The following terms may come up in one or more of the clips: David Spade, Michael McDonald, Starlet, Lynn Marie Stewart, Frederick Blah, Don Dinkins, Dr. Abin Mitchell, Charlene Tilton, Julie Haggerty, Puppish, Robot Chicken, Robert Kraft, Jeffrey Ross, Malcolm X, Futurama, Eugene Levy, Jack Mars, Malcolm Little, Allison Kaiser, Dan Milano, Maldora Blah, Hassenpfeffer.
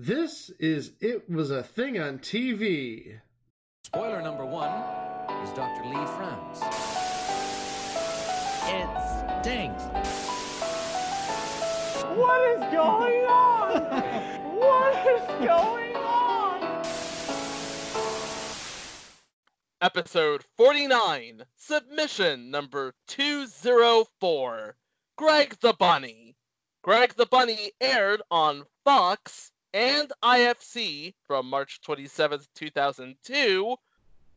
This is It Was a Thing on TV. Spoiler number one is Dr. Lee frowns. It stinks. What is going on? What is going on? Episode 49, submission number 204, Greg the Bunny. Greg the Bunny aired on Fox and IFC from March 27th, 2002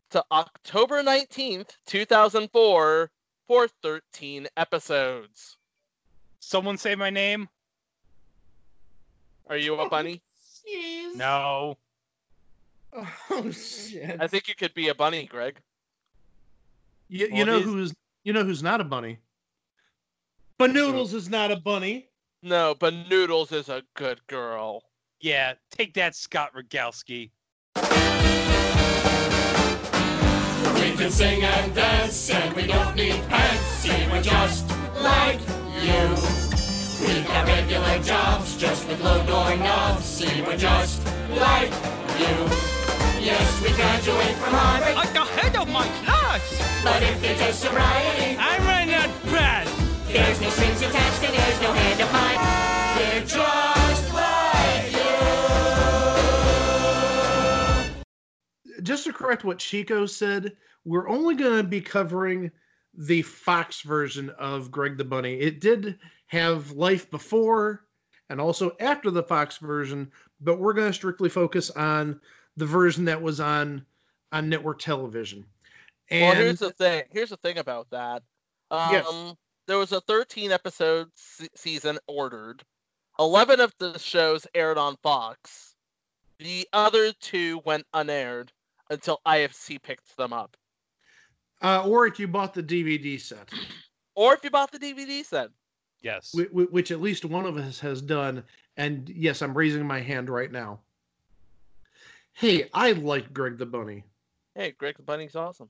to October 19th, 2004 for 13 episodes. Someone say my name. Are you a bunny? Jeez. No. Oh, shit. I think you could be a bunny, Greg. You know who's not a bunny? Banoodles is not a bunny. No, Banoodles is a good girl. Yeah, take that, Scott Rogalski. We can sing and dance, and we don't need pants. See, we're just like you. We got regular jobs, just with low doorknobs. See, we're just like you. Yes, we graduate from Harvard. I'm the head of my class. But if they test sobriety, I run out bad. There's no strings attached, and there's no hand of mine. We're just like you. Just to correct what Chico said, we're only going to be covering the Fox version of Greg the Bunny. It did have life before and also after the Fox version, but we're going to strictly focus on the version that was on network television. And well, here's the thing about that. Yes. There was a 13-episode season ordered. 11 of the shows aired on Fox. The other two went unaired until IFC picked them up. Or if you bought the DVD set. Or if you bought the DVD set. Yes. Which at least one of us has done. And yes, I'm raising my hand right now. Hey, I like Greg the Bunny. Hey, Greg the Bunny's awesome.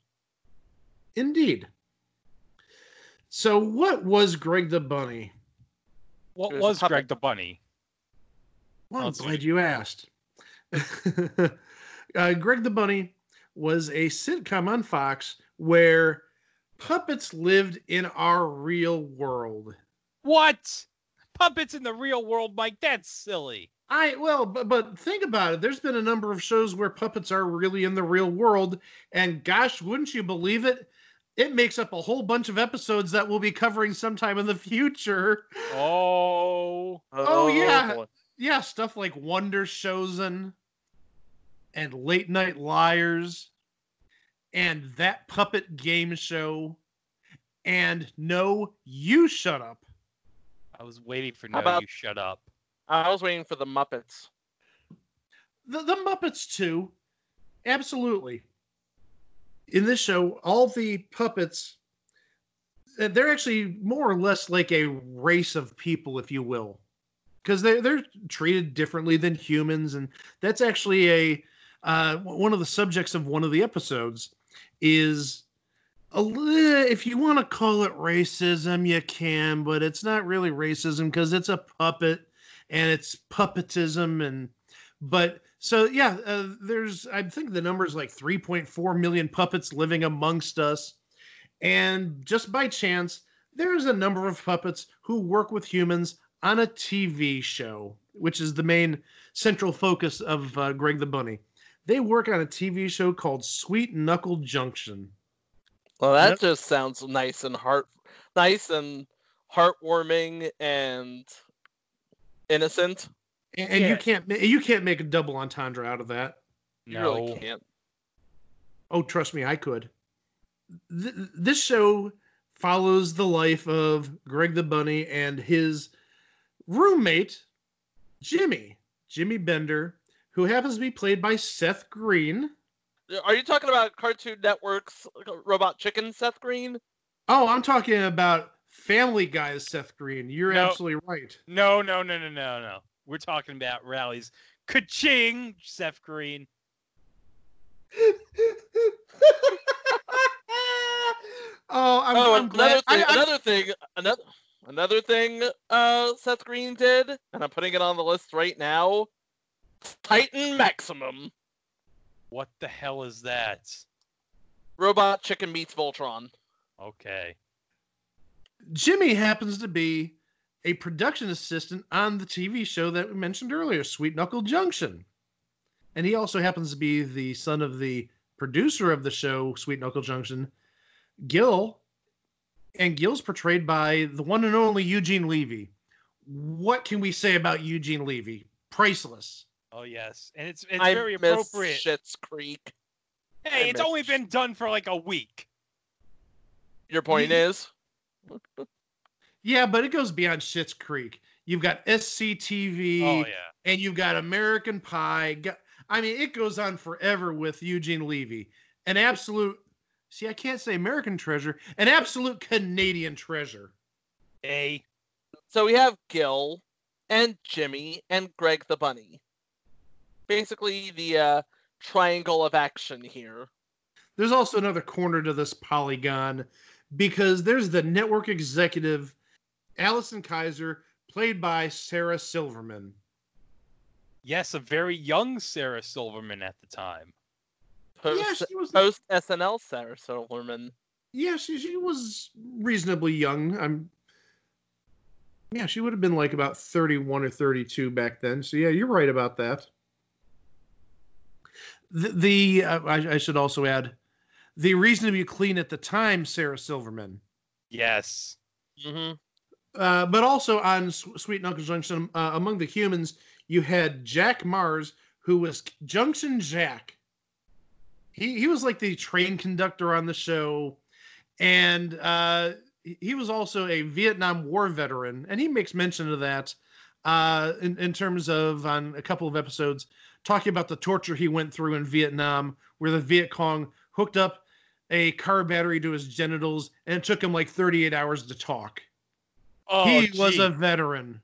Indeed. So what was Greg the Bunny? What was Greg the Bunny? Well, I'm glad you asked. Greg the Bunny was a sitcom on Fox where puppets lived in our real world. What? Puppets in the real world, Mike? That's silly. But think about it. There's been a number of shows where puppets are really in the real world, and gosh, wouldn't you believe it? It makes up a whole bunch of episodes that we'll be covering sometime in the future. Oh yeah. Boy. Yeah, stuff like Wonder Chosen and Late Night Liars and That Puppet Game Show and No, You Shut Up. I was waiting for You Shut Up. I was waiting for the Muppets. The Muppets too. Absolutely. In this show, all the puppets, they're actually more or less like a race of people, if you will, because they're treated differently than humans. And that's actually one of the subjects of one of the episodes is, if you want to call it racism, you can, but it's not really racism because it's a puppet and it's puppetism. There's, I think the number's like 3.4 million puppets living amongst us. And just by chance, there's a number of puppets who work with humans on a TV show, which is the main central focus of Greg the Bunny. They work on a TV show called Sweet Knuckle Junction. Well, that just sounds nice and heartwarming and innocent. And you can't make a double entendre out of that. No. You really can't. Oh, trust me, I could. This show follows the life of Greg the Bunny and his roommate, Jimmy Bender, who happens to be played by Seth Green. Are you talking about Cartoon Network's Robot Chicken Seth Green? Oh, I'm talking about Family Guy's Seth Green. You're absolutely right. No. We're talking about Rally's ka-ching, Seth Green. Another thing Seth Green did, and I'm putting it on the list right now, Titan Maximum. What the hell is that? Robot Chicken meets Voltron. Okay. Jimmy happens to be a production assistant on the TV show that we mentioned earlier, Sweet Knuckle Junction. And he also happens to be the son of the producer of the show, Sweet Knuckle Junction, Gil. And Gil's portrayed by the one and only Eugene Levy. What can we say about Eugene Levy? Priceless. Oh, yes. And it's very appropriate. Schitt's Creek. Hey, it's only been done for like a week. Your point is? Yeah, but it goes beyond Schitt's Creek. You've got SCTV, and you've got American Pie. I mean, it goes on forever with Eugene Levy. An absolute... See, I can't say American treasure. An absolute Canadian treasure. A. So we have Gil and Jimmy and Greg the Bunny. Basically the triangle of action here. There's also another corner to this polygon because there's the network executive, Allison Kaiser, played by Sarah Silverman. Yes, a very young Sarah Silverman at the time. Post SNL Sarah Silverman. Yeah, she was reasonably young. Yeah, she would have been like about 31 or 32 back then. So yeah, you're right about that. I should also add the reasonably clean at the time Sarah Silverman. Yes. Mm-hmm. But also on Sweet Knuckle Junction, among the humans, you had Jack Mars, who was Junction Jack. He was like the train conductor on the show, and he was also a Vietnam War veteran, and he makes mention of that in terms of on a couple of episodes talking about the torture he went through in Vietnam, where the Viet Cong hooked up a car battery to his genitals, and it took him like 38 hours to talk. Oh, he was a veteran.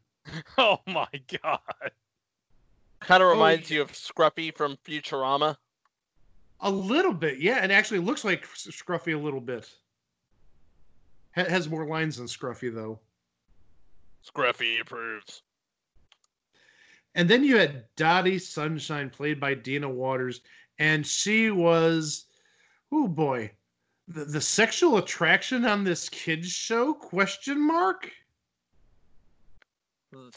Oh, my God. Kind of reminds you of Scruffy from Futurama. A little bit, yeah. And actually looks like Scruffy a little bit. Has more lines than Scruffy, though. Scruffy approves. And then you had Dottie Sunshine, played by Dina Waters. And she was... Oh, boy. The sexual attraction on this kid's show? Question mark?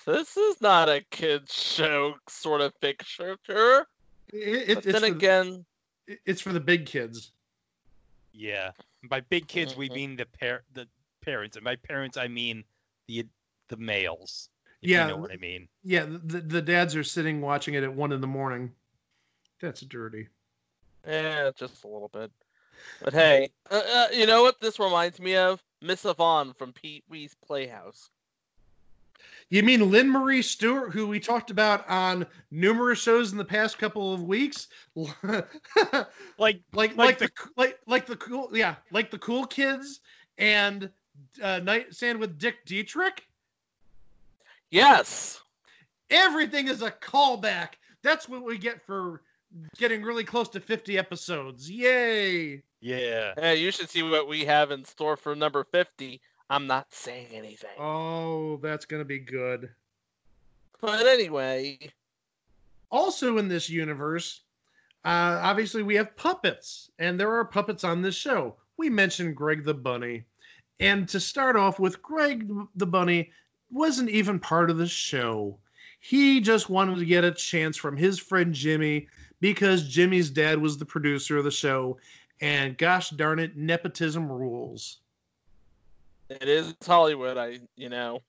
This is not a kid's show sort of picture. It's for the big kids. Yeah. By big kids, we mean the parents. And by parents, I mean the males. You know what I mean. Yeah, the dads are sitting watching it at 1 a.m. That's dirty. Yeah, just a little bit. But hey, you know what this reminds me of? Miss Yvonne from Pee Wee's Playhouse. You mean Lynn Marie Stewart, who we talked about on numerous shows in the past couple of weeks, like the Cool Kids and Nightstand with Dick Dietrich? Yes, everything is a callback. That's what we get for getting really close to 50 episodes. Yay! Yeah. Hey, you should see what we have in store for number 50. I'm not saying anything. Oh, that's going to be good. But anyway. Also in this universe, obviously we have puppets. And there are puppets on this show. We mentioned Greg the Bunny. And to start off with, Greg the Bunny wasn't even part of the show. He just wanted to get a chance from his friend Jimmy because Jimmy's dad was the producer of the show. And gosh darn it, nepotism rules. It is Hollywood, you know.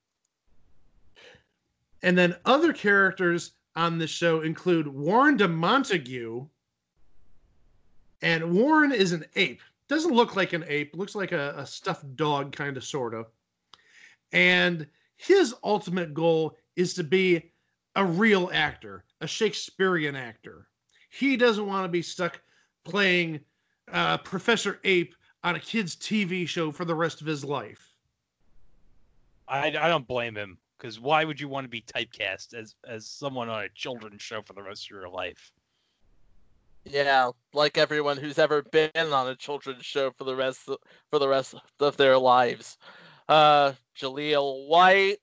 And then other characters on the show include Warren DeMontague. And Warren is an ape. Doesn't look like an ape. Looks like a stuffed dog, kind of, sort of. And his ultimate goal is to be a real actor, a Shakespearean actor. He doesn't want to be stuck playing Professor Ape on a kid's TV show for the rest of his life. I don't blame him, because why would you want to be typecast as someone on a children's show for the rest of your life? Yeah, like everyone who's ever been on a children's show for the rest of their lives. Jaleel White,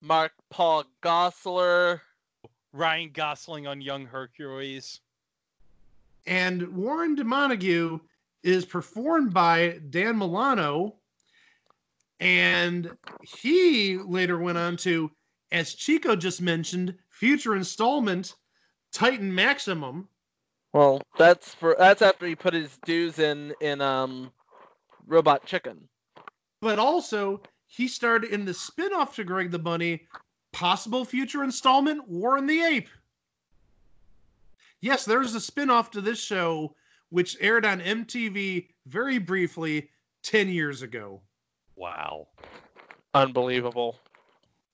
Mark Paul Gosselaar, Ryan Gosling on Young Hercules. And Warren DeMontague is performed by Dan Milano, and he later went on to, as Chico just mentioned, future installment Titan Maximum. Well, that's after he put his dues in Robot Chicken. But also, he starred in the spin-off to Greg the Bunny, possible future installment, Warren the Ape. Yes, there's a spin-off to this show, which aired on MTV very briefly 10 years ago. Wow. Unbelievable.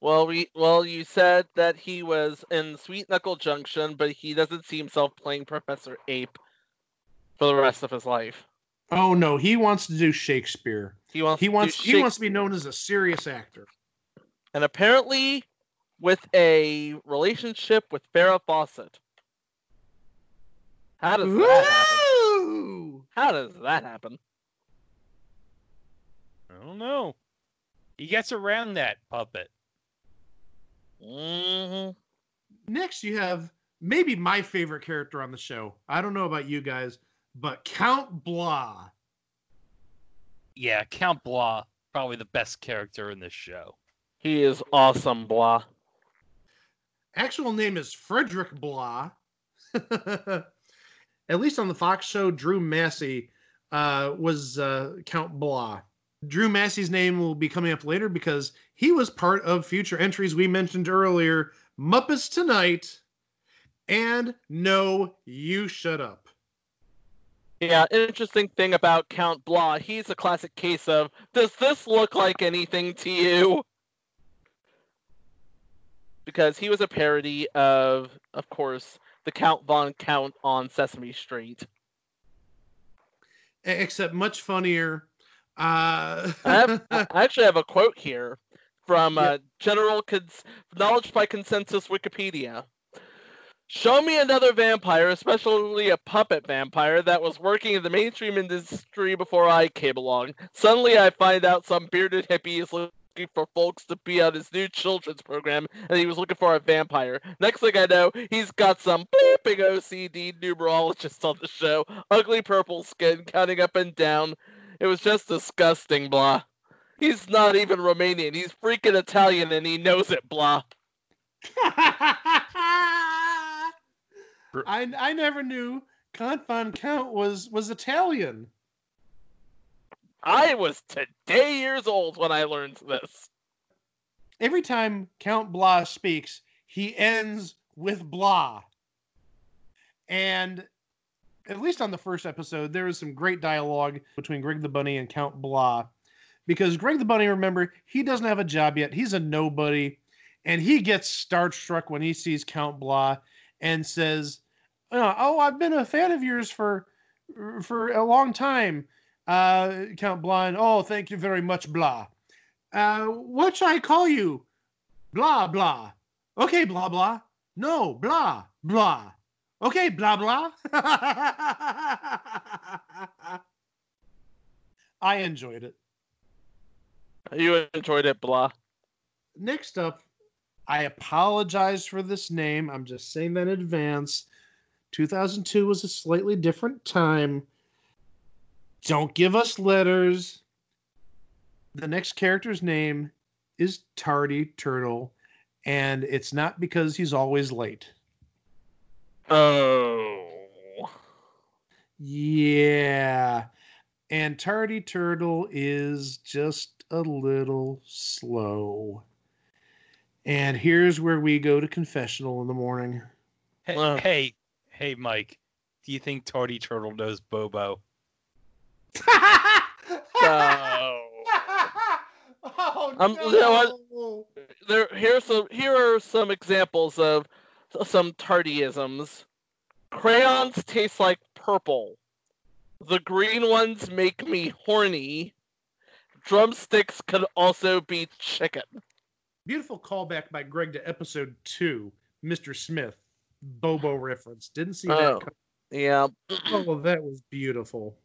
Well, you said that he was in Sweet Knuckle Junction, but he doesn't see himself playing Professor Ape for the rest of his life. Oh no, he wants to do Shakespeare. He wants to be known as a serious actor. And apparently with a relationship with Farrah Fawcett. How does that happen? I don't know. He gets around that puppet. Mm-hmm. Next you have maybe my favorite character on the show. I don't know about you guys, but Count Blah. Yeah, Count Blah, probably the best character in this show. He is awesome, Blah. Actual name is Frederick Blah. At least on the Fox show, Drew Massey was Count Blah. Drew Massey's name will be coming up later because he was part of future entries we mentioned earlier, Muppets Tonight, and No, You Shut Up. Yeah, interesting thing about Count Blah, he's a classic case of, does this look like anything to you? Because he was a parody of course, the Count Von Count on Sesame Street. Except much funnier. I actually have a quote here from General Knowledge by Consensus Wikipedia. Show me another vampire, especially a puppet vampire, that was working in the mainstream industry before I came along. Suddenly I find out some bearded hippie is looking for folks to be on his new children's program, and he was looking for a vampire. Next thing I know, he's got some bleeping OCD numerologist on the show, ugly purple skin, counting up and down. It was just disgusting, Blah. He's not even Romanian, he's freaking Italian, and he knows it, Blah. I never knew Count Von Count was Italian. I was today years old when I learned this. Every time Count Blah speaks, he ends with Blah. And at least on the first episode, there was some great dialogue between Greg the Bunny and Count Blah. Because Greg the Bunny, remember, he doesn't have a job yet. He's a nobody. And he gets starstruck when he sees Count Blah and says, "Oh, I've been a fan of yours for a long time, Count Blah. And, oh, thank you very much, Blah. What shall I call you? Blah, blah. Okay, blah, blah. No, blah, blah. Okay, blah, blah." I enjoyed it. You enjoyed it, Blah. Next up, I apologize for this name. I'm just saying that in advance. 2002 was a slightly different time. Don't give us letters. The next character's name is Tardy Turtle, and it's not because he's always late. Oh. Yeah. And Tardy Turtle is just a little slow. And here's where we go to confessional in the morning. Hey, Mike. Do you think Tardy Turtle knows Bobo? No. Oh, no. Here are some examples of some tardyisms. Crayons taste like purple. The green ones make me horny. Drumsticks could also be chicken. Beautiful callback by Greg to episode 2, Mr. Smith, Bobo reference. Didn't see that coming. Yeah. Oh, that was beautiful.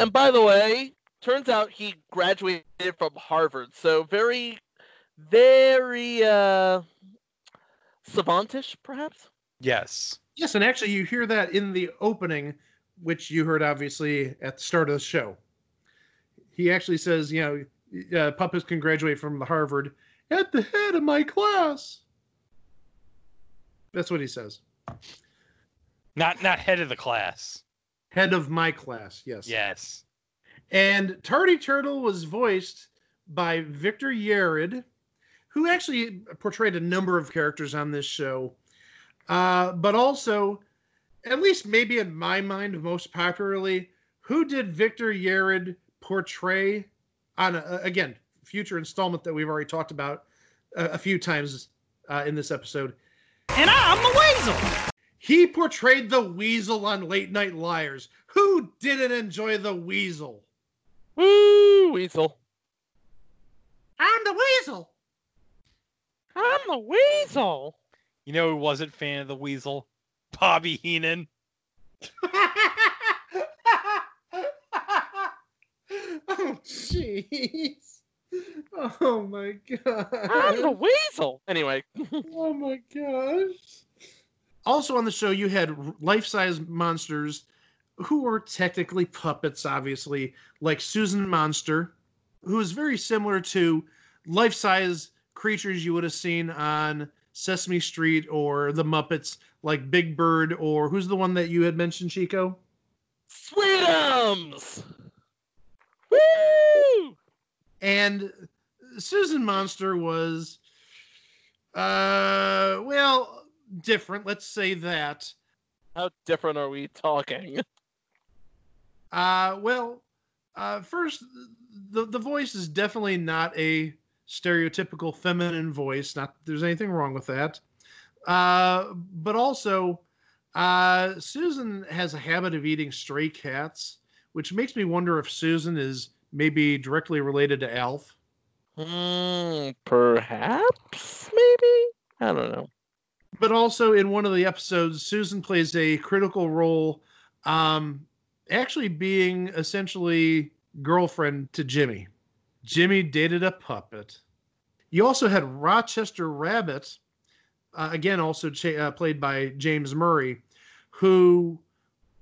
And by the way, turns out he graduated from Harvard, so very, very savantish, perhaps? Yes. Yes, and actually you hear that in the opening, which you heard obviously at the start of the show. He actually says, you know, Puppets can graduate from Harvard at the head of my class. That's what he says. Not head of the class. Head of my class, yes. Yes. And Tardy Turtle was voiced by Victor Yared, who actually portrayed a number of characters on this show. But also, at least maybe in my mind, most popularly, who did Victor Yared portray on, again, future installment that we've already talked about a few times in this episode? And I'm the Weasel! He portrayed the Weasel on Late Night Liars. Who didn't enjoy the Weasel? Woo, Weasel. I'm the Weasel! I'm the Weasel! You know who wasn't a fan of the Weasel? Bobby Heenan. Oh, jeez. Oh, my God. I'm the Weasel! Anyway. Oh, my gosh. Also on the show, you had life-size monsters who are technically puppets, obviously, like Susan Monster, who is very similar to life-size creatures you would have seen on Sesame Street or The Muppets, like Big Bird, or who's the one that you had mentioned, Chico? Sweetums! Woo! And Susan Monster was, well, different. Let's say that. How different are we talking? First, the voice is definitely not a stereotypical feminine voice. Not that there's anything wrong with that. But also, Susan has a habit of eating stray cats, which makes me wonder if Susan is maybe directly related to Alf. Perhaps, maybe? I don't know. But also, in one of the episodes, Susan plays a critical role, actually being essentially girlfriend to Jimmy. Jimmy dated a puppet. You also had Rochester Rabbit, again, also played by James Murray, who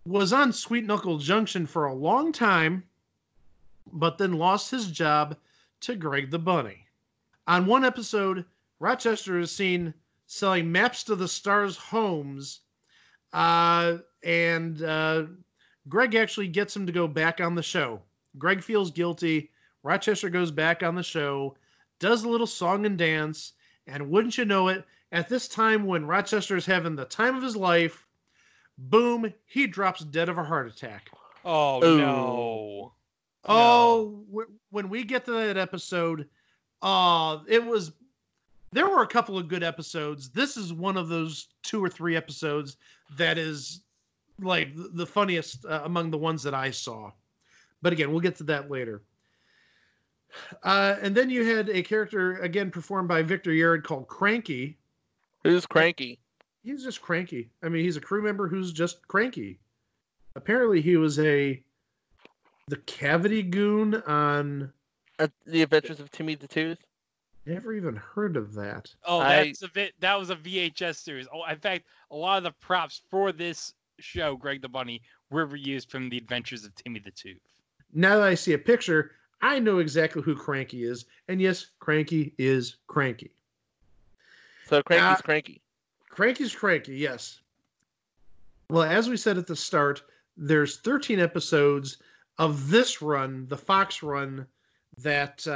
was on Sweet Knuckle Junction for a long time, but then lost his job to Greg the Bunny. On one episode, Rochester is seen selling maps to the stars' homes, and Greg actually gets him to go back on the show. Greg feels guilty. Rochester goes back on the show, does a little song and dance, and wouldn't you know it, at this time when Rochester's having the time of his life, boom, he drops dead of a heart attack. Oh, no. Oh, no. When we get to that episode, there were a couple of good episodes. This is one of those two or three episodes that is like the funniest among the ones that I saw. But again, we'll get to that later. And then you had a character, again, performed by Victor Yared called Cranky. Who's Cranky? He's just cranky. I mean, he's a crew member who's just cranky. Apparently he was the cavity goon on... The Adventures of Timmy the Tooth? Never even heard of that. Oh, that was a VHS series. Oh, in fact, a lot of the props for this show, Greg the Bunny, were reused from The Adventures of Timmy the Tooth. Now that I see a picture, I know exactly who Cranky is. And yes, Cranky is Cranky. So Cranky's Cranky. Cranky's Cranky, yes. Well, as we said at the start, there's 13 episodes of this run, the Fox run, that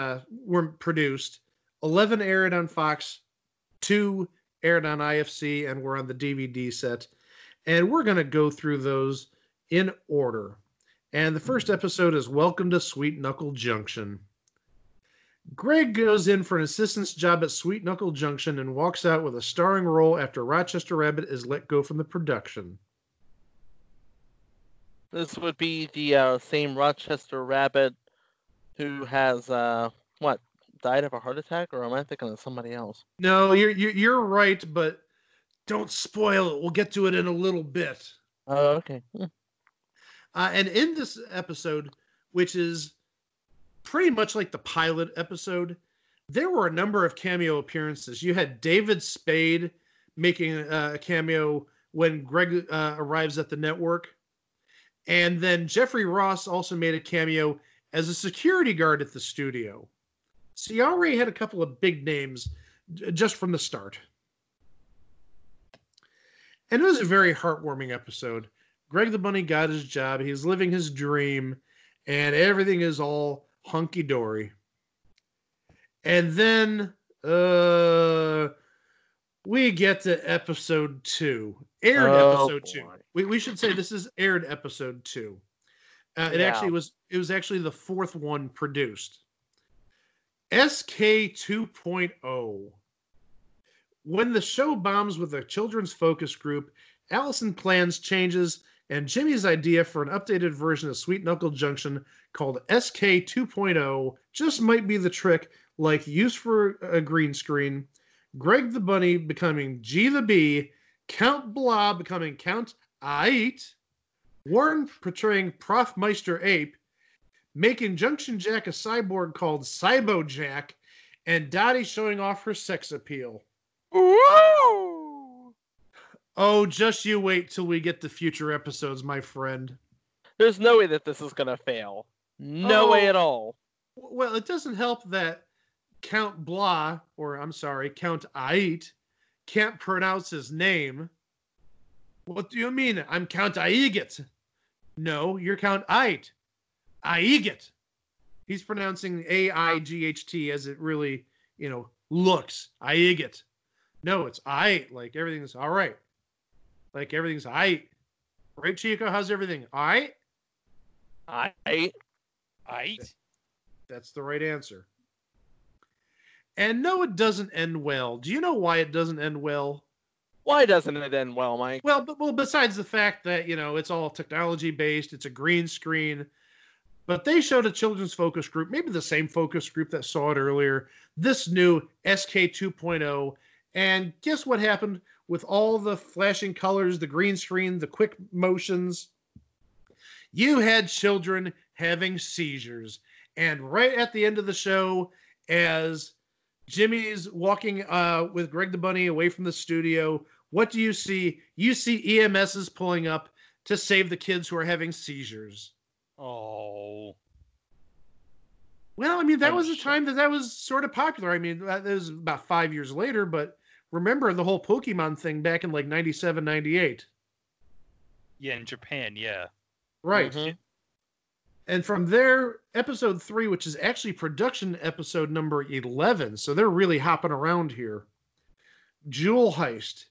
were produced. 11 aired on Fox, 2 aired on IFC, and were on the DVD set. And we're going to go through those in order. And the first episode is Welcome to Sweet Knuckle Junction. Greg goes in for an assistant's job at Sweet Knuckle Junction and walks out with a starring role after Rochester Rabbit is let go from the production. This would be the same Rochester Rabbit who has, died of a heart attack, or am I thinking of somebody else? No, you're right, but don't spoil it. We'll get to it in a little bit. Oh, okay. And in this episode, which is pretty much like the pilot episode, there were a number of cameo appearances. You had David Spade, making a cameo when Greg arrives at the network. And then Jeffrey Ross also made a cameo as a security guard at the studio. So you already had a couple of big names just from the start. And it was a very heartwarming episode. Greg the Bunny got his job. He's living his dream. And everything is all hunky-dory. And then we get to episode 2. Aired episode 2. We should say this is aired episode 2. It was actually the 4th one produced. SK 2.0. When the show bombs with a children's focus group, Allison plans changes, and Jimmy's idea for an updated version of Sweet Knuckle Junction called SK 2.0 just might be the trick, like use for a green screen, Greg the Bunny becoming G the B, Count Blah becoming Count Ait, Warren portraying Prof Meister Ape, making Junction Jack a cyborg called Cybo Jack, and Dottie showing off her sex appeal. Woo! Oh, just you wait till we get the future episodes, my friend. There's no way that this is going to fail. No way at all. Well, it doesn't help that Count Blah, or I'm sorry, Count Ait, can't pronounce his name. What do you mean? I'm Count Aiget. No, you're Count Ait. Aiget. He's pronouncing A-I-G-H-T as it really, looks. Aiget. No, it's Ait. Like everything's all right. Like everything's Ait. Right, Chico? How's everything? Ait? Ait. Ait. That's the right answer. And no, it doesn't end well. Do you know why it doesn't end well? Why doesn't it end well, Mike? Well, besides the fact that, it's all technology-based, it's a green screen, but they showed a children's focus group, maybe the same focus group that saw it earlier, this new SK 2.0, and guess what happened with all the flashing colors, the green screen, the quick motions? You had children having seizures. And right at the end of the show, as Jimmy's walking with Greg the Bunny away from the studio, what do you see? You see EMSs pulling up to save the kids who are having seizures. Oh. Well, that was a time that was sort of popular. That was about 5 years later, but remember the whole Pokemon thing back in like 97, 98. Yeah, in Japan, yeah. Right. Mm-hmm. And from there, episode 3, which is actually production episode number 11, so they're really hopping around here. Jewel Heist.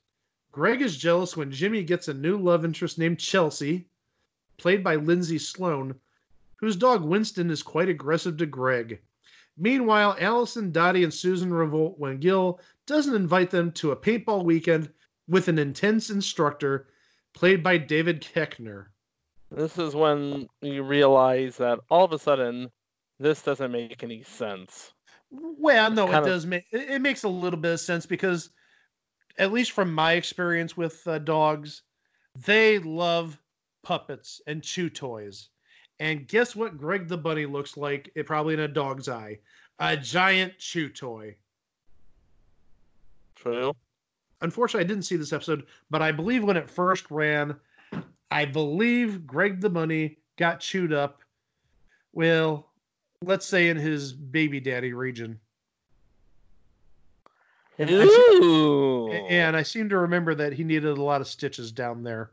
Greg is jealous when Jimmy gets a new love interest named Chelsea, played by Lindsay Sloan, whose dog Winston is quite aggressive to Greg. Meanwhile, Allison, Dottie, and Susan revolt when Gil doesn't invite them to a paintball weekend with an intense instructor, played by David Koechner. This is when you realize that all of a sudden, this doesn't make any sense. Well, no, it does make... It makes a little bit of sense because, at least from my experience with dogs, they love puppets and chew toys. And guess what Greg the Bunny looks like, probably in a dog's eye? A giant chew toy. True. Unfortunately, I didn't see this episode, but I believe when it first ran... Greg the Bunny got chewed up, well, let's say in his baby daddy region. And I seem to remember that he needed a lot of stitches down there.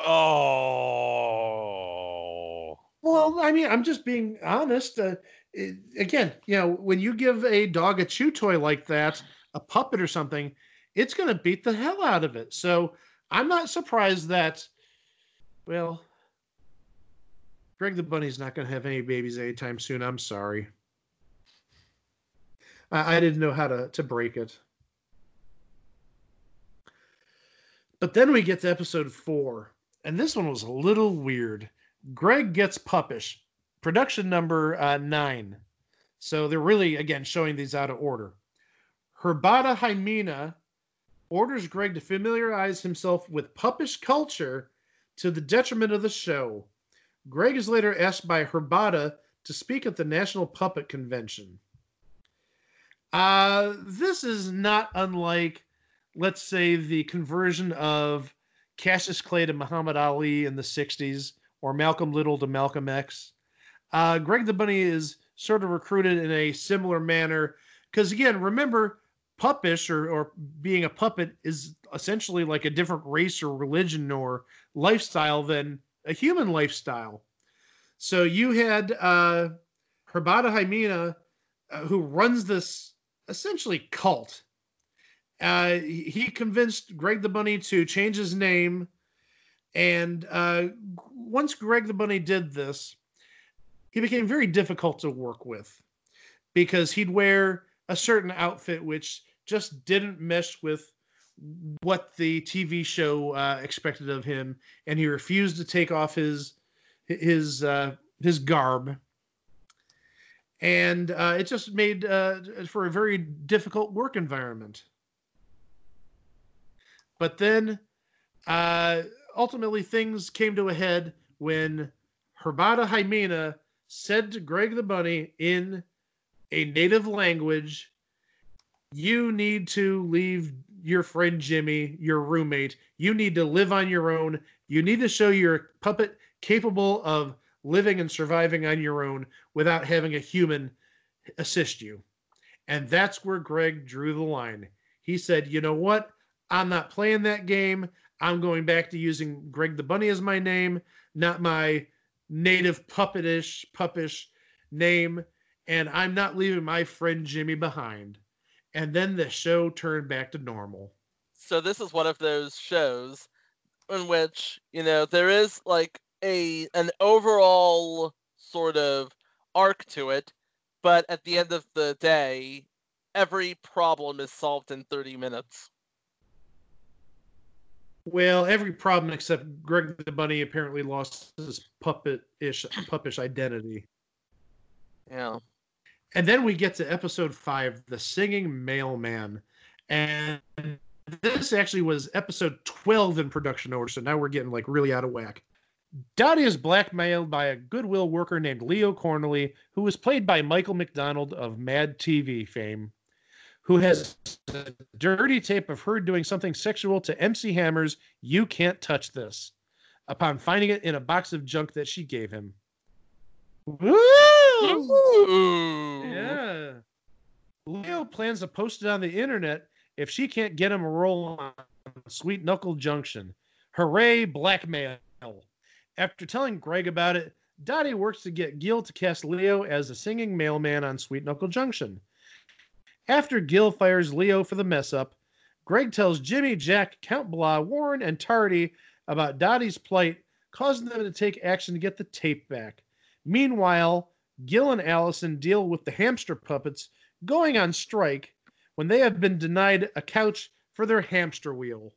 Oh. Well, I'm just being honest. When you give a dog a chew toy like that, a puppet or something, it's going to beat the hell out of it. So I'm not surprised that... Well, Greg the Bunny's not going to have any babies anytime soon. I'm sorry. I didn't know how to break it. But then we get to episode 4, and this one was a little weird. Greg gets puppish. Production number 9. So they're really, again, showing these out of order. Herbata Hymena orders Greg to familiarize himself with puppish culture to the detriment of the show. Greg is later asked by Herbata to speak at the National Puppet Convention. This is not unlike let's say, the conversion of Cassius Clay to Muhammad Ali in the 60s or Malcolm Little to Malcolm X. Greg the Bunny is sort of recruited in a similar manner because, again, remember, puppish or being a puppet is essentially like a different race or religion or lifestyle than a human lifestyle. So you had Herbata Hymena, who runs this essentially cult. He convinced Greg the Bunny to change his name. And once Greg the Bunny did this, he became very difficult to work with because he'd wear a certain outfit which just didn't mesh with what the TV show expected of him, and he refused to take off his garb, and it just made for a very difficult work environment. But then ultimately things came to a head when Herbata Hymena said to Greg the Bunny in a native language, "You need to leave your friend Jimmy, your roommate. You need to live on your own. You need to show you're a puppet capable of living and surviving on your own without having a human assist you." And that's where Greg drew the line. He said, "You know what? I'm not playing that game. I'm going back to using Greg the Bunny as my name, not my native puppish name. And I'm not leaving my friend Jimmy behind." And then the show turned back to normal. So this is one of those shows in which, you know, there is like an overall sort of arc to it, but at the end of the day, every problem is solved in 30 minutes. Well, every problem except Greg the Bunny apparently lost his puppish identity. Yeah. And then we get to episode 5, The Singing Mailman. And this actually was episode 12 in production order, so now we're getting like really out of whack. Dottie is blackmailed by a Goodwill worker named Leo Cornelly, who was played by Michael McDonald of Mad TV fame, who has a dirty tape of her doing something sexual to MC Hammer's "You Can't Touch This" upon finding it in a box of junk that she gave him. Woo! Ooh. Yeah. Leo plans to post it on the internet if she can't get him a roll on Sweet Knuckle Junction. Hooray, blackmail. After telling Greg about it, Dottie works to get Gil to cast Leo as the singing mailman on Sweet Knuckle Junction. After Gil fires Leo for the mess up, Greg tells Jimmy, Jack, Count Blah, Warren, and Tardy about Dottie's plight, causing them to take action to get the tape back. Meanwhile, Gil and Allison deal with the hamster puppets going on strike when they have been denied a couch for their hamster wheel.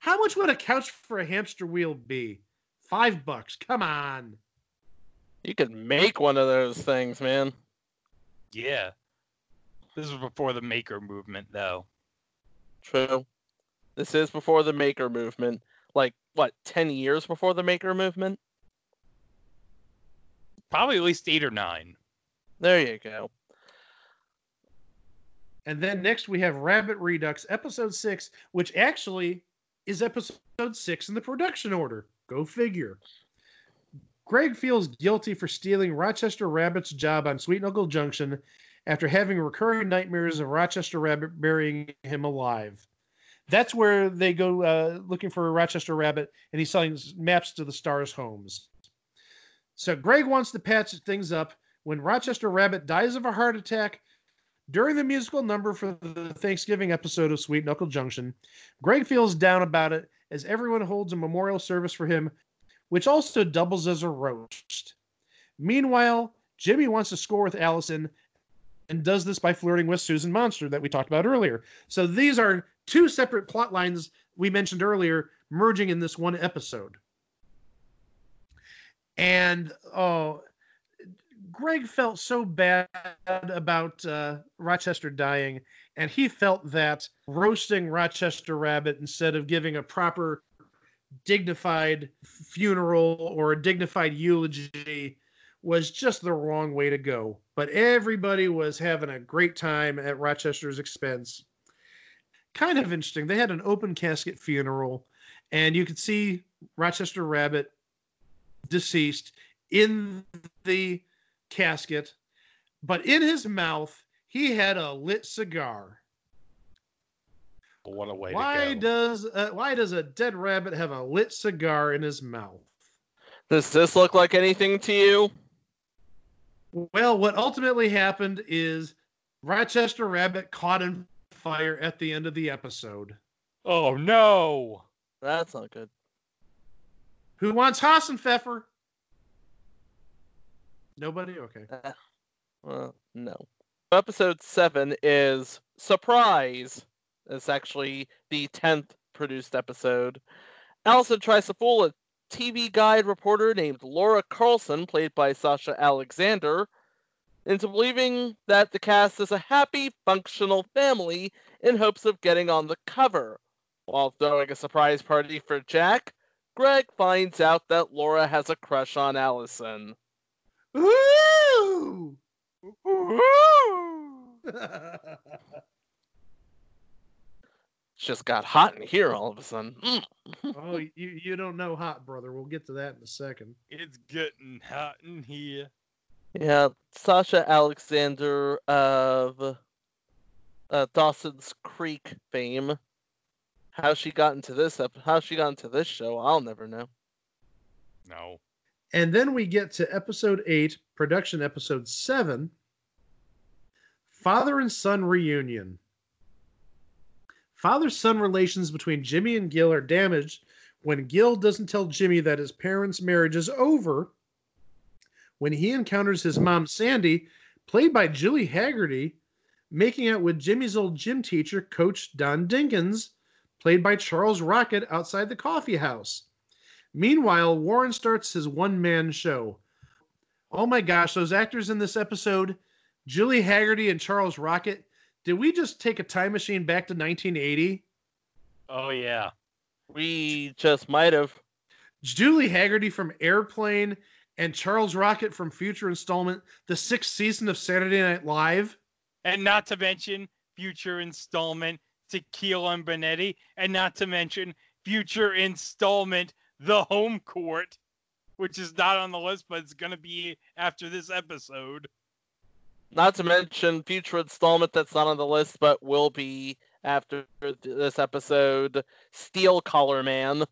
How much would a couch for a hamster wheel be? $5. Come on. You could make one of those things, man. Yeah. This was before the maker movement, though. True. This is before the maker movement. Like, what, 10 years before the maker movement? Probably at least 8 or 9. There you go. And then next we have Rabbit Redux, episode 6, which actually is episode 6 in the production order. Go figure. Greg feels guilty for stealing Rochester Rabbit's job on Sweet Knuckle Junction after having recurring nightmares of Rochester Rabbit burying him alive. That's where they go looking for Rochester Rabbit, and he's selling maps to the stars' homes. So Greg wants to patch things up when Rochester Rabbit dies of a heart attack during the musical number for the Thanksgiving episode of Sweet Knuckle Junction. Greg feels down about it as everyone holds a memorial service for him, which also doubles as a roast. Meanwhile, Jimmy wants to score with Allison and does this by flirting with Susan Monster that we talked about earlier. So these are two separate plot lines we mentioned earlier merging in this one episode. And oh, Greg felt so bad about Rochester dying, and he felt that roasting Rochester Rabbit instead of giving a proper dignified funeral or a dignified eulogy was just the wrong way to go. But everybody was having a great time at Rochester's expense. Kind of interesting. They had an open casket funeral, and you could see Rochester Rabbit deceased in the casket, but in his mouth, he had a lit cigar. What a way to go. Why does a dead rabbit have a lit cigar in his mouth? Does this look like anything to you? Well, what ultimately happened is Rochester Rabbit caught in fire at the end of the episode. Oh, no. That's not good. Who wants Hassenpfeffer? Nobody? Okay. Well, no. Episode 7 is Surprise. It's actually the 10th produced episode. Allison tries to fool a TV Guide reporter named Laura Carlson, played by Sasha Alexander, into believing that the cast is a happy, functional family in hopes of getting on the cover. While throwing a surprise party for Jack, Greg finds out that Laura has a crush on Allison. Ooh! Ooh! Just got hot in here all of a sudden. Oh, you don't know hot, brother. We'll get to that in a second. It's getting hot in here. Yeah, Sasha Alexander of Dawson's Creek fame. How she got into this show, I'll never know. No. And then we get to episode 8, production episode 7, Father and Son Reunion. Father-son relations between Jimmy and Gil are damaged when Gil doesn't tell Jimmy that his parents' marriage is over when he encounters his mom, Sandy, played by Julie Haggerty, making out with Jimmy's old gym teacher, Coach Don Dinkins, played by Charles Rocket, outside the coffee house. Meanwhile, Warren starts his one-man show. Oh my gosh, those actors in this episode, Julie Haggerty and Charles Rocket, did we just take a time machine back to 1980? Oh, yeah. We just might have. Julie Haggerty from Airplane and Charles Rocket from future installment, the 6th season of Saturday Night Live. And not to mention future installment Tequila and Bonetti, and not to mention future installment The Home Court, which is not on the list, but it's going to be after this episode. Not to mention future installment that's not on the list, but will be after this episode, Steel Collar Man.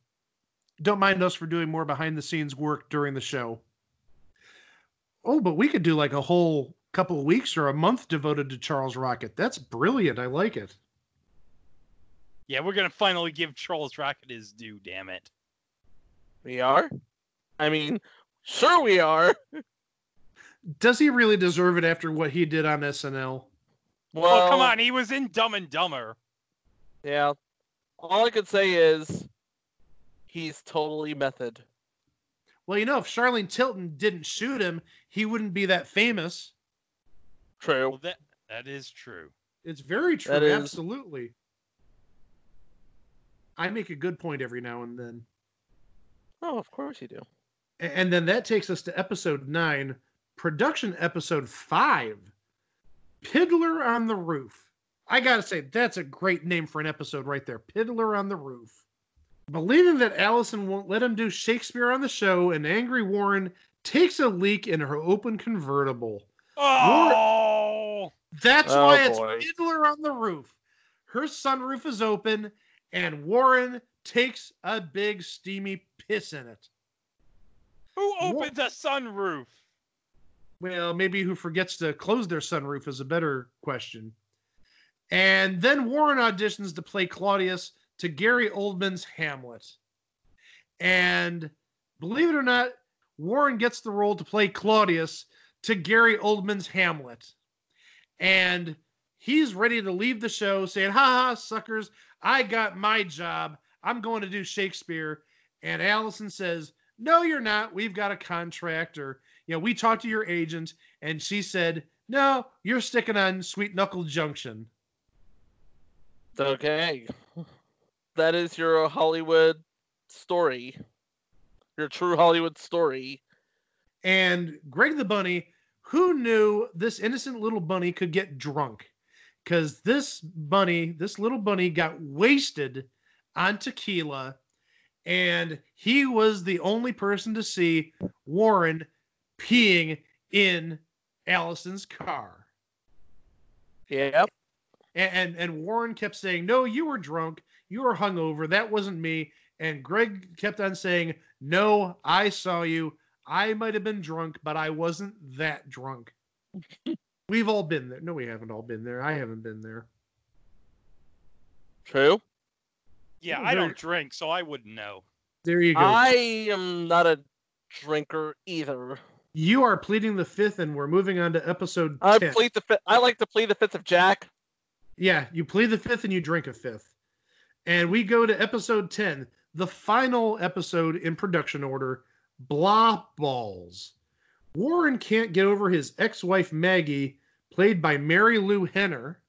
Don't mind us for doing more behind-the-scenes work during the show. Oh, but we could do like a whole couple of weeks or a month devoted to Charles Rocket. That's brilliant. I like it. Yeah, we're going to finally give Charles Rocket his due, damn it. We are? I mean, sure we are. Does he really deserve it after what he did on SNL? Well, come on. He was in Dumb and Dumber. Yeah. All I could say is he's totally method. Well, you know, if Charlene Tilton didn't shoot him, he wouldn't be that famous. True. Well, that is true. It's very true. Absolutely. I make a good point every now and then. Oh, of course you do. And then that takes us to episode 9. Production episode 5, Piddler on the Roof. I gotta say, that's a great name for an episode right there, Piddler on the Roof. Believing that Allison won't let him do Shakespeare on the show, an angry Warren takes a leak in her open convertible. Oh! That's why it's Piddler on the Roof. Her sunroof is open, and Warren takes a big steamy piss in it. Who opens a sunroof? Well, maybe who forgets to close their sunroof is a better question. And then Warren auditions to play Claudius to Gary Oldman's Hamlet. And believe it or not, Warren gets the role to play Claudius to Gary Oldman's Hamlet. And he's ready to leave the show saying, ha ha, suckers, I got my job. I'm going to do Shakespeare. And Allison says, no, you're not. We've got a contract, or, you know, we talked to your agent, and she said, no, you're sticking on Sweet Knuckle Junction. Okay. That is your Hollywood story. Your true Hollywood story. And Greg the Bunny, who knew this innocent little bunny could get drunk? Because this little bunny got wasted on tequila, and he was the only person to see Warren peeing in Allison's car. Yep. And Warren kept saying, no, you were drunk. You were hungover. That wasn't me. And Greg kept on saying, no, I saw you. I might have been drunk, but I wasn't that drunk. We've all been there. No, we haven't all been there. I haven't been there. True. Yeah, I don't drink, so I wouldn't know. There you go. I am not a drinker either. You are pleading the fifth, and we're moving on to episode 10. I like to plead the fifth of Jack. Yeah, you plead the fifth and you drink a fifth. And we go to episode 10, the final episode in production order, Blah Balls. Warren can't get over his ex-wife Maggie, played by Mary Lou Henner,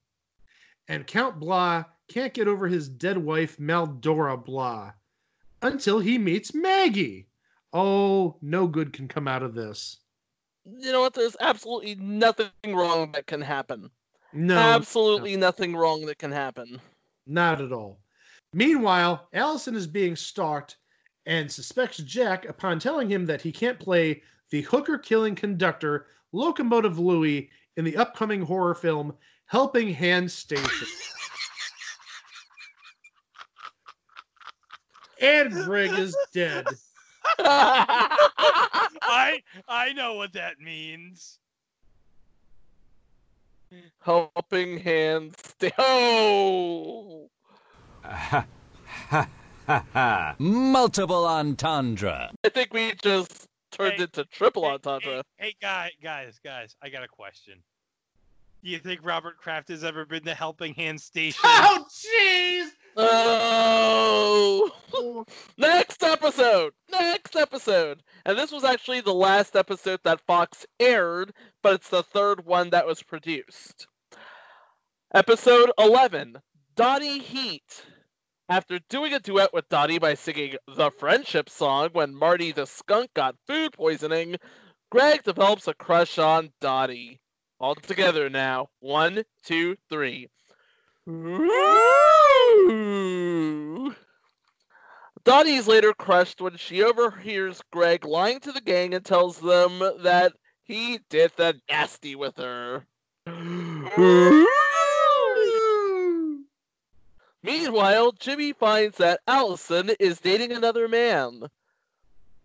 and Count Blah can't get over his dead wife Maldora Blah until he meets Maggie. Oh, no good can come out of this. You know what? There's absolutely nothing wrong that can happen. No. Absolutely nothing wrong that can happen. Not at all. Meanwhile, Allison is being stalked and suspects Jack upon telling him that he can't play the hooker-killing conductor Locomotive Louie in the upcoming horror film Helping Hands Station. And Greg is dead. I know what that means. Helping Hands Station. Oh! Ha, ha, ha, ha. Multiple entendre. I think we just turned into triple entendre. Hey, guys, I got a question. Do you think Robert Kraft has ever been to Helping Hands Station? Oh, jeez! Oh! Next episode! And this was actually the last episode that Fox aired, but it's the third one that was produced. Episode 11, Dottie Heat. After doing a duet with Dottie by singing the friendship song when Marty the Skunk got food poisoning, Greg develops a crush on Dottie. All together now. 1, 2, 3. Ooh. Dottie is later crushed when she overhears Greg lying to the gang and tells them that he did the nasty with her. Ooh. Meanwhile, Jimmy finds that Allison is dating another man.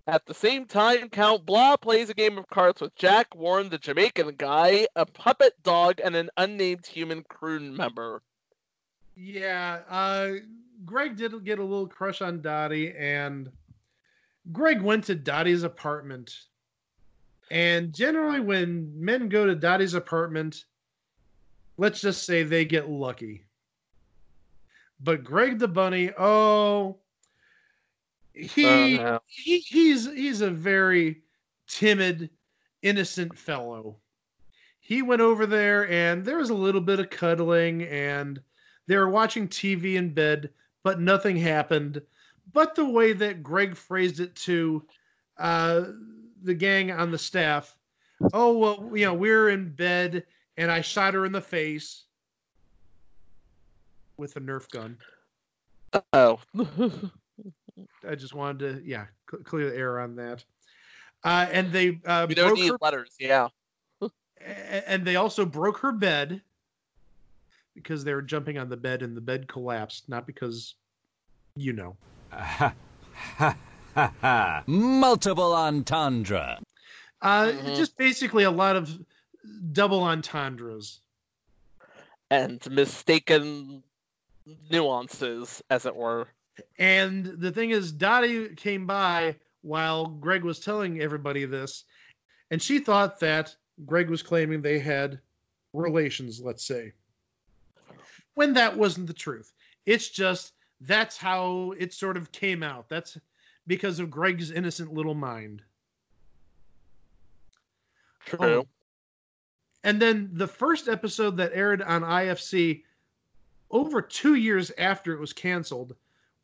At the same time, Count Blah plays a game of cards with Jack, Warren, the Jamaican guy, a puppet dog, and an unnamed human crew member. Yeah, Greg did get a little crush on Dottie, and Greg went to Dottie's apartment. And generally, when men go to Dottie's apartment, let's just say they get lucky. But Greg the Bunny, he's a very timid, innocent fellow. He went over there, and there was a little bit of cuddling, and they were watching TV in bed, but nothing happened. But the way that Greg phrased it to the gang on the staff, oh, well, you know, we're in bed, and I shot her in the face. With a Nerf gun. Oh. I just wanted to, clear the air on that. And they we don't need letters, yeah. And they also broke her bed because they were jumping on the bed and the bed collapsed, not because, you know. Multiple entendre. Just basically a lot of double entendres. And mistaken nuances, as it were. And the thing is, Dottie came by while Greg was telling everybody this, and she thought that Greg was claiming they had relations, let's say. When that wasn't the truth. It's just, that's how it sort of came out. That's because of Greg's innocent little mind. True. And then the first episode that aired on IFC over 2 years after it was canceled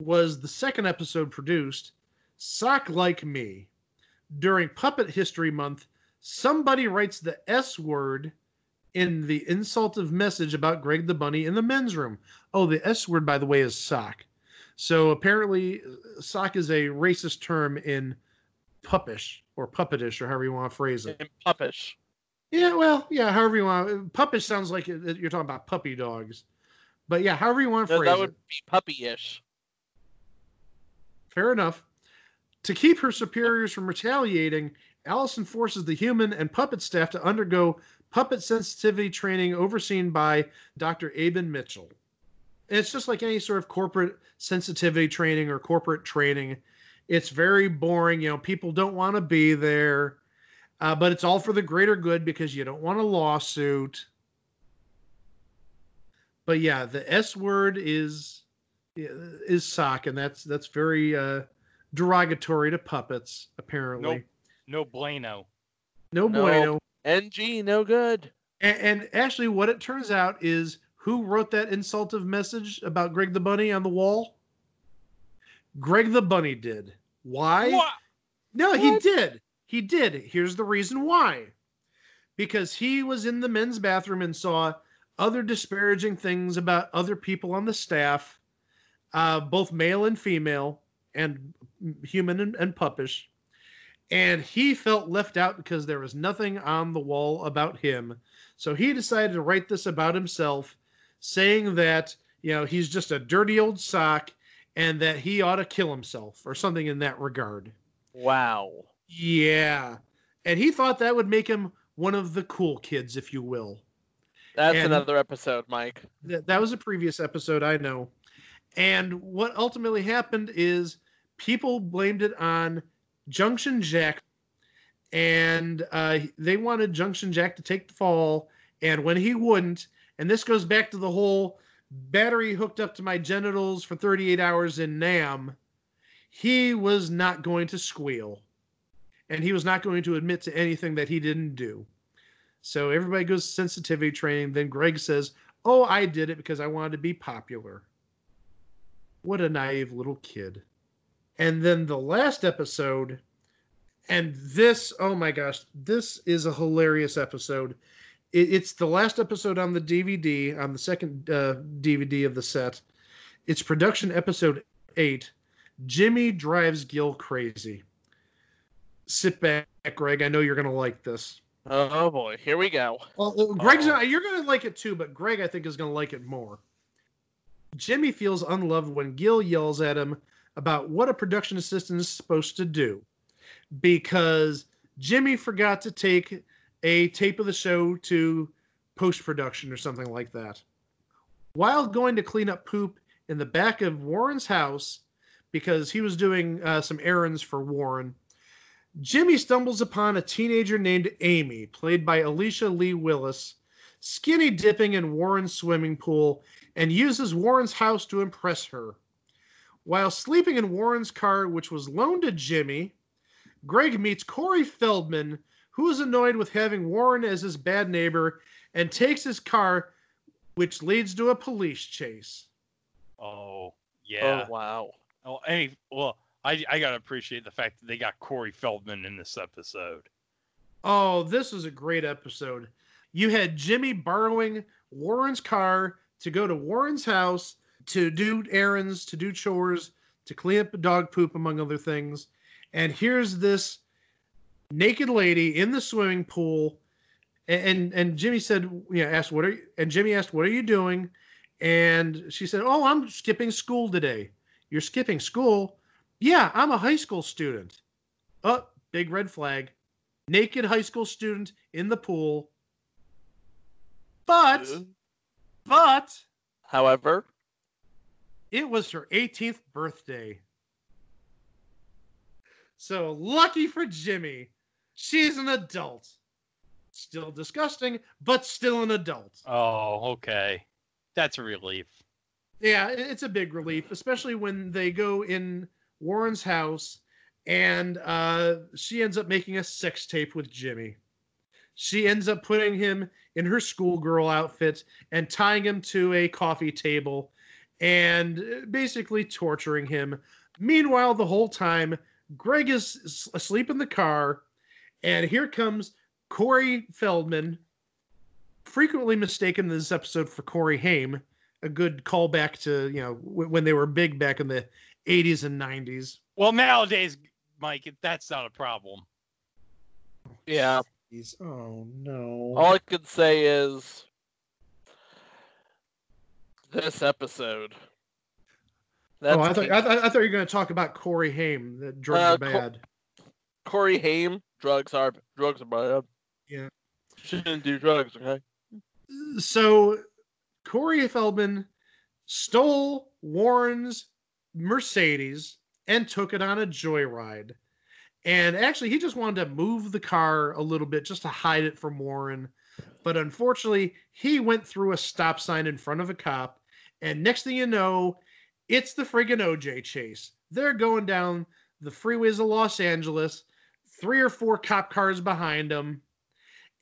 was the second episode produced, Sock Like Me, during Puppet History Month, somebody writes the S word in the insultive message about Greg the Bunny in the men's room. Oh, the S word, by the way, is sock. So apparently sock is a racist term in puppish or puppetish or however you want to phrase it. In puppish. Yeah, well, yeah, however you want. Puppish sounds like you're talking about puppy dogs. But yeah, however you want to phrase it. That would be puppy-ish. Fair enough. To keep her superiors from retaliating, Allison forces the human and puppet staff to undergo puppet sensitivity training overseen by Dr. Abin Mitchell. And it's just like any sort of corporate sensitivity training or corporate training. It's very boring. You know, people don't want to be there. But it's all for the greater good because you don't want a lawsuit. But yeah, the S word is sock, and that's very derogatory to puppets, apparently. Nope. No bueno. No bueno. NG, no good. And actually, what it turns out is who wrote that insultive message about Greg the Bunny on the wall? Greg the Bunny did. Why? What? No, what? He did. He did. Here's the reason why. Because he was in the men's bathroom and saw other disparaging things about other people on the staff, both male and female, and human and puppish. And he felt left out because there was nothing on the wall about him. So he decided to write this about himself, saying that, you know, he's just a dirty old sock and that he ought to kill himself or something in that regard. Wow. Yeah. And he thought that would make him one of the cool kids, if you will. That's another episode, Mike. That was a previous episode, I know. And what ultimately happened is people blamed it on Junction Jack. And they wanted Junction Jack to take the fall. And when he wouldn't, and this goes back to the whole battery hooked up to my genitals for 38 hours in NAMM, he was not going to squeal. And he was not going to admit to anything that he didn't do. So everybody goes to sensitivity training. Then Greg says, oh, I did it because I wanted to be popular. What a naive little kid. And then the last episode, and this, oh my gosh, this is a hilarious episode. It's the last episode on the DVD, on the second DVD of the set. It's production episode 8, Jimmy Drives Gil Crazy. Sit back, Greg. I know you're going to like this. Oh, boy. Here we go. Well, Greg's not, you're going to like it, too, but Greg, I think, is going to like it more. Jimmy feels unloved when Gil yells at him about what a production assistant is supposed to do because Jimmy forgot to take a tape of the show to post-production or something like that. While going to clean up poop in the back of Warren's house because he was doing some errands for Warren, Jimmy stumbles upon a teenager named Amy, played by Alicia Lee Willis, skinny dipping in Warren's swimming pool and uses Warren's house to impress her. While sleeping in Warren's car, which was loaned to Jimmy, Greg meets Corey Feldman, who is annoyed with having Warren as his bad neighbor and takes his car, which leads to a police chase. Oh, yeah. Oh, wow. Oh, I gotta appreciate the fact that they got Corey Feldman in this episode. Oh, this is a great episode. You had Jimmy borrowing Warren's car to go to Warren's house to do errands, to do chores, to clean up dog poop, among other things. And here's this naked lady in the swimming pool. And Jimmy said, you know, asked, what are you? And Jimmy asked, what are you doing? And she said, oh, I'm skipping school today. You're skipping school? Yeah, I'm a high school student. Oh, big red flag. Naked high school student in the pool. But. However. It was her 18th birthday. So lucky for Jimmy. She's an adult. Still disgusting, but still an adult. Oh, okay. That's a relief. Yeah, it's a big relief, especially when they go in Warren's house, and she ends up making a sex tape with Jimmy. She ends up putting him in her schoolgirl outfit and tying him to a coffee table and basically torturing him. Meanwhile, the whole time, Greg is asleep in the car, and here comes Corey Feldman, frequently mistaken in this episode for Corey Haim, a good callback to, you know, when they were big back in the 80s and 90s. Well, nowadays, Mike, that's not a problem. Yeah. Oh, no. All I can say is this episode. That's I thought you were going to talk about Corey Haim. That drugs are bad. Corey Haim, drugs are bad. Yeah, shouldn't do drugs. Okay. So Corey Feldman stole Warren's Mercedes and took it on a joyride. And actually, he just wanted to move the car a little bit just to hide it from Warren. But unfortunately, he went through a stop sign in front of a cop. And next thing you know, it's the friggin' OJ chase. They're going down the freeways of Los Angeles, 3 or 4 cop cars behind them.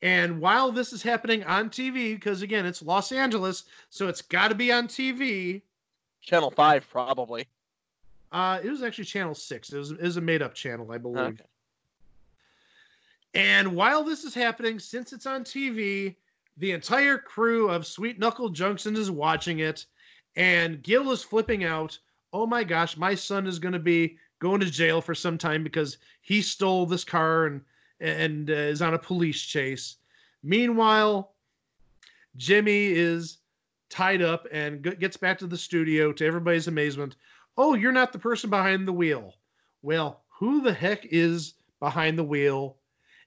And while this is happening on TV, because again, it's Los Angeles, so it's got to be on TV. Channel 5, probably. It was actually Channel 6. It was a made-up channel, I believe. Okay. And while this is happening, since it's on TV, the entire crew of Sweet Knuckle Junction is watching it. And Gil is flipping out. Oh my gosh, my son is going to be going to jail for some time because he stole this car and is on a police chase. Meanwhile, Jimmy is tied up and gets back to the studio to everybody's amazement. Oh, you're not the person behind the wheel. Well, who the heck is behind the wheel?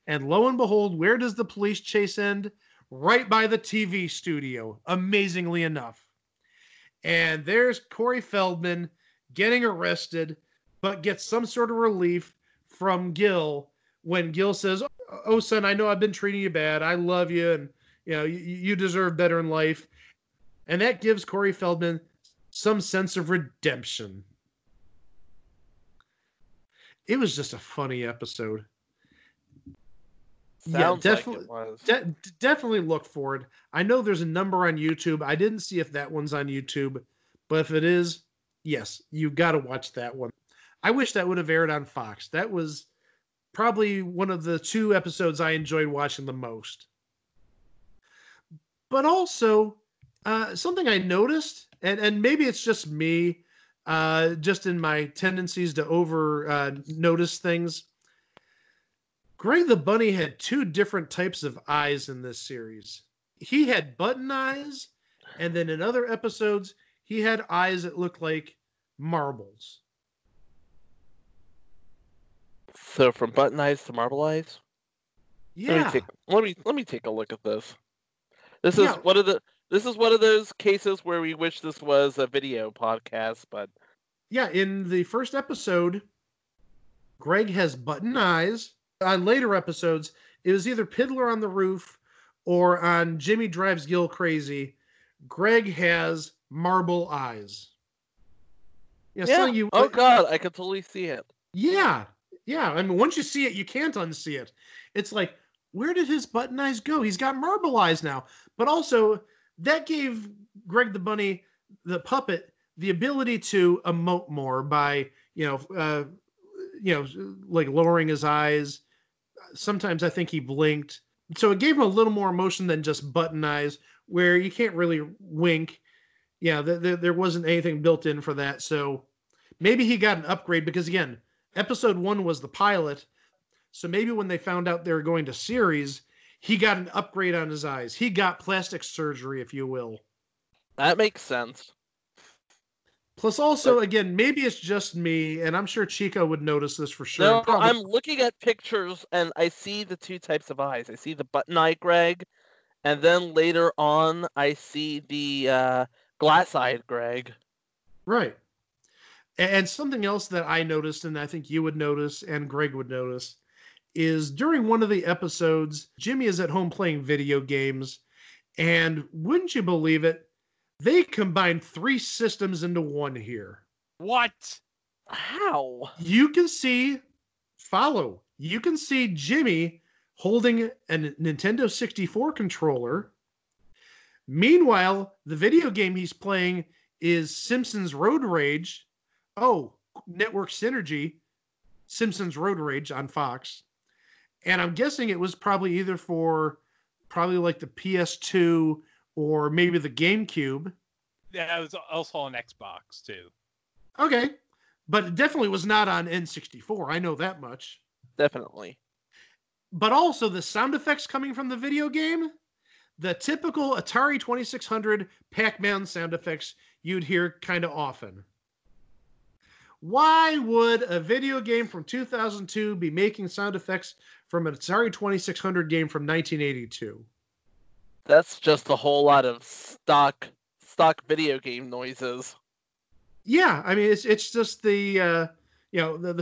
And lo and behold, where does the police chase end? Right by the TV studio, amazingly enough. And there's Corey Feldman getting arrested, but gets some sort of relief from Gil when Gil says, oh, son, I know I've been treating you bad. I love you. And, you know, you deserve better in life. And that gives Corey Feldman some sense of redemption. It was just a funny episode. Sounds yeah, definitely, like it was. Definitely look for it. I know there's a number on YouTube. I didn't see if that one's on YouTube, but if it is, yes, you got to watch that one. I wish that would have aired on Fox. That was probably one of the 2 episodes I enjoyed watching the most. But also, something I noticed, and maybe it's just me, just in my tendencies to over notice things. Greg the Bunny had 2 different types of eyes in this series. He had button eyes, and then in other episodes, he had eyes that looked like marbles. So from button eyes to marble eyes? Yeah. Let me take a look at this. This is one of those cases where we wish this was a video podcast, but yeah, in the first episode, Greg has button eyes. On later episodes, it was either Piddler on the Roof or on Jimmy Drives Gil Crazy. Greg has marble eyes. You know, yeah. God, I could totally see it. Yeah. Yeah. I mean, once you see it, you can't unsee it. It's like, where did his button eyes go? He's got marble eyes now. But also, that gave Greg the Bunny, the puppet, the ability to emote more by, like lowering his eyes. Sometimes I think he blinked. So it gave him a little more emotion than just button eyes, where you can't really wink. Yeah, there wasn't anything built in for that. So maybe he got an upgrade because, again, episode 1 was the pilot. So maybe when they found out they were going to series, he got an upgrade on his eyes. He got plastic surgery, if you will. That makes sense. Plus, also, again, maybe it's just me, and I'm sure Chico would notice this for sure. No, probably. I'm looking at pictures, and I see the 2 types of eyes. I see the button-eye Greg, and then later on, I see the glass-eyed Greg. Right. And something else that I noticed, and I think you would notice, and Greg would notice, is during one of the episodes, Jimmy is at home playing video games, and wouldn't you believe it, they combined 3 systems into one here. What? How? You can see Jimmy holding a Nintendo 64 controller. Meanwhile, the video game he's playing is Simpsons Road Rage. Oh, Network Synergy. Simpsons Road Rage on Fox. And I'm guessing it was probably either for probably like the PS2 or maybe the GameCube. Yeah, it was also on Xbox too. Okay. But it definitely was not on N64. I know that much. Definitely. But also the sound effects coming from the video game, the typical Atari 2600 Pac-Man sound effects you'd hear kind of often. Why would a video game from 2002 be making sound effects from an Atari 2600 game from 1982? That's just a whole lot of stock video game noises. Yeah, I mean, it's just the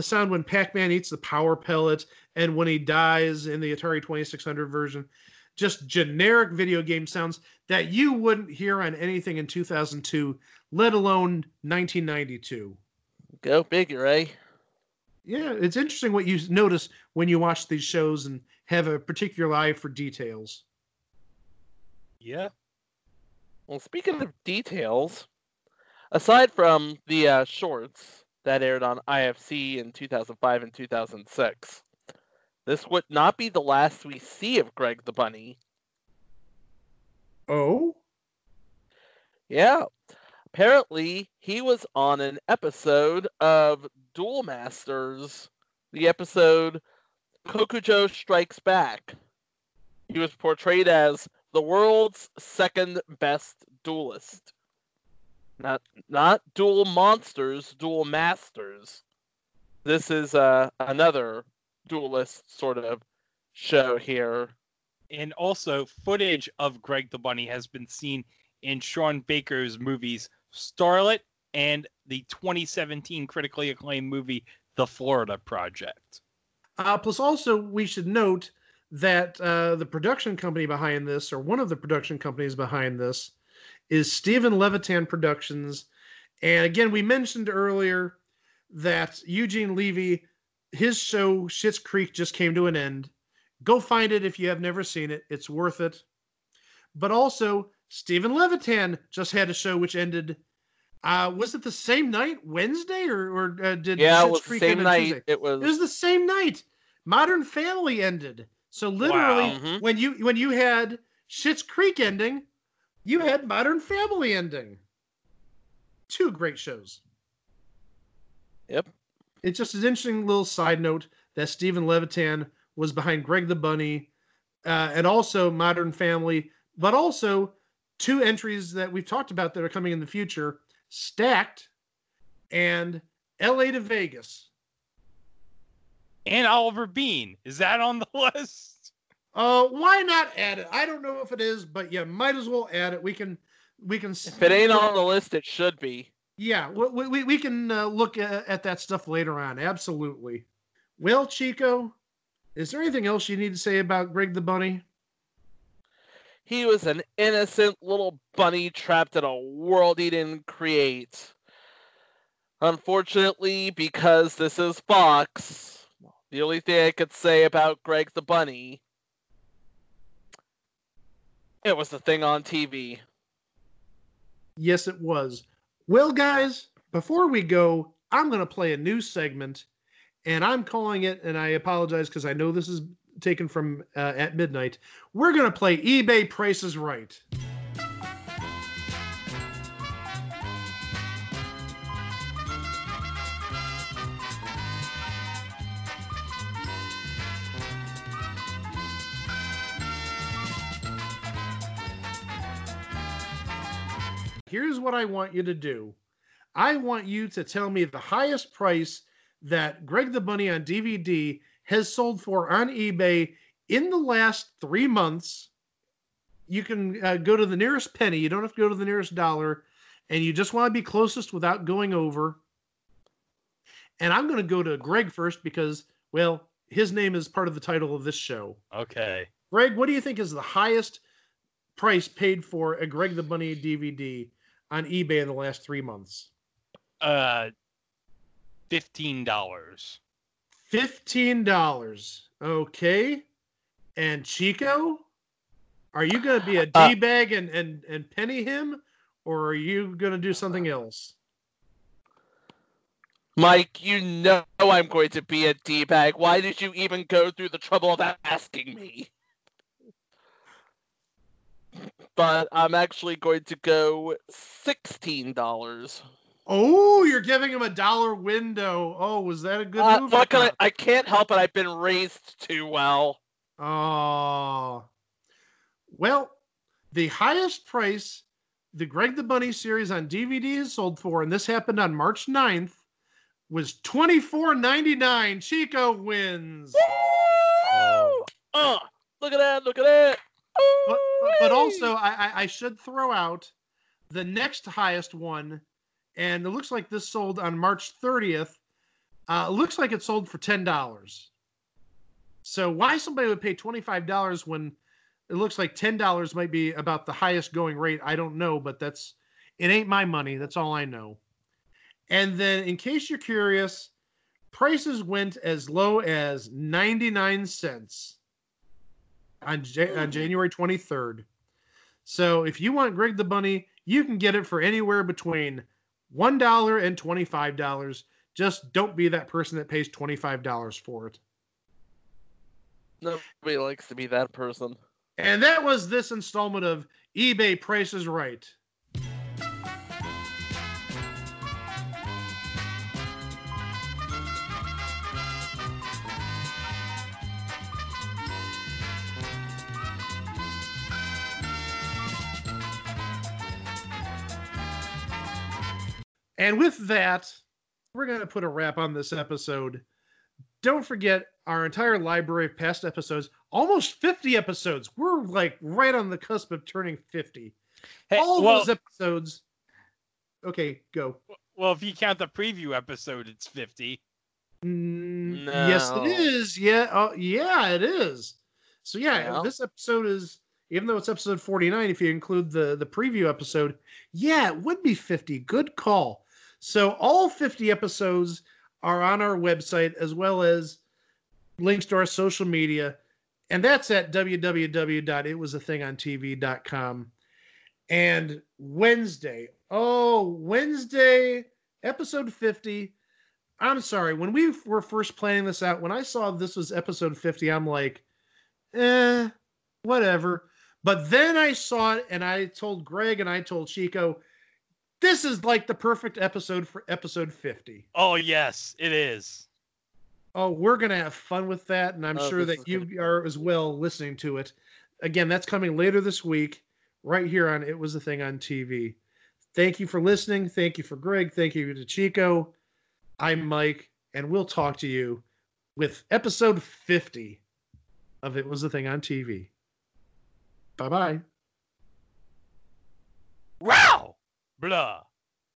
sound when Pac-Man eats the power pellet and when he dies in the Atari 2600 version. Just generic video game sounds that you wouldn't hear on anything in 2002, let alone 1992. Go figure, eh? Yeah, it's interesting what you notice when you watch these shows and have a particular eye for details. Yeah. Well, speaking of details, aside from the shorts that aired on IFC in 2005 and 2006, this would not be the last we see of Greg the Bunny. Oh? Yeah. Apparently, he was on an episode of Duel Masters, the episode Kokujo Strikes Back. He was portrayed as the world's second best duelist. Not Duel Monsters, Duel Masters. This is another duelist sort of show here. And also, footage of Greg the Bunny has been seen in Sean Baker's movies Starlet and the 2017 critically acclaimed movie The Florida Project. Plus, also, we should note that the production company behind this, or one of the production companies behind this, is Steven Levitan Productions. And again, we mentioned earlier that Eugene Levy, his show Schitt's Creek just came to an end. Go find it if you have never seen it. It's worth it. But also, Steven Levitan just had a show which ended, was it the same night, Wednesday? Or did Schitt's Creek end on Tuesday? It was the same night. Modern Family ended. So literally, when you had Schitt's Creek ending, you had Modern Family ending. Two great shows. Yep. It's just an interesting little side note that Steven Levitan was behind Greg the Bunny and also Modern Family, but also two entries that we've talked about that are coming in the future, Stacked and LA to Vegas. And Oliver Bean. Is that on the list? Why not add it? I don't know if it is, but yeah, might as well add it. We can. If it ain't on the list, it should be. Yeah, we can look at that stuff later on. Absolutely. Well, Chico, is there anything else you need to say about Greg the Bunny? He was an innocent little bunny trapped in a world he didn't create. Unfortunately, because this is Fox, the only thing I could say about Greg the Bunny, it was the thing on TV. Yes, it was. Well, guys, before we go, I'm going to play a new segment, and I'm calling it, and I apologize because I know this is taken from At Midnight. We're going to play eBay Price is Right. Here's what I want you to do. I want you to tell me the highest price that Greg the Bunny on DVD has sold for on eBay in the last 3 months. You can go to the nearest penny. You don't have to go to the nearest dollar. And you just want to be closest without going over. And I'm going to go to Greg first because, well, his name is part of the title of this show. Okay. Greg, what do you think is the highest price paid for a Greg the Bunny DVD on eBay in the last 3 months? $15. $15. Okay. And Chico, are you going to be a D-bag and penny him, or are you going to do something else? Mike, you know know I'm going to be a D-bag. Why did you even go through the trouble of asking me? But I'm actually going to go $16. Oh, you're giving him a dollar window. Oh, was that a good move? I can't help it. I've been raised too well. Oh. Well, the highest price the Greg the Bunny series on DVD is sold for, and this happened on March 9th, was $24.99. Chico wins. Woo! Oh. Look at that. Look at that. But also, I should throw out the next highest one. And it looks like this sold on March 30th. It looks like it sold for $10. So why somebody would pay $25 when it looks like $10 might be about the highest going rate, I don't know. But it ain't my money. That's all I know. And then, in case you're curious, prices went as low as 99 cents on January 23rd. So if you want Greg the Bunny, you can get it for anywhere between $1 and $25. Just don't be that person that pays $25 for it. Nobody likes to be that person. And that was this installment of eBay Price is Right. And with that, we're going to put a wrap on this episode. Don't forget our entire library of past episodes, almost 50 episodes. We're like right on the cusp of turning 50. Hey, those episodes. Okay, go. Well, if you count the preview episode, it's 50. No. Yes, it is. Yeah. Yeah, it is. So yeah, well, this episode is, even though it's episode 49, if you include the preview episode, yeah, it would be 50. Good call. So all 50 episodes are on our website, as well as links to our social media. And that's at www.itwasathingontv.com. And Wednesday, episode 50. I'm sorry. When we were first planning this out, when I saw this was episode 50, I'm like, whatever. But then I saw it, and I told Greg and I told Chico, this is like the perfect episode for episode 50. Oh, yes, it is. Oh, we're going to have fun with that, and I'm sure that you are as well listening to it. Again, that's coming later this week, right here on It Was a Thing on TV. Thank you for listening. Thank you for Greg. Thank you to Chico. I'm Mike, and we'll talk to you with episode 50 of It Was a Thing on TV. Bye-bye. Wow! Blah.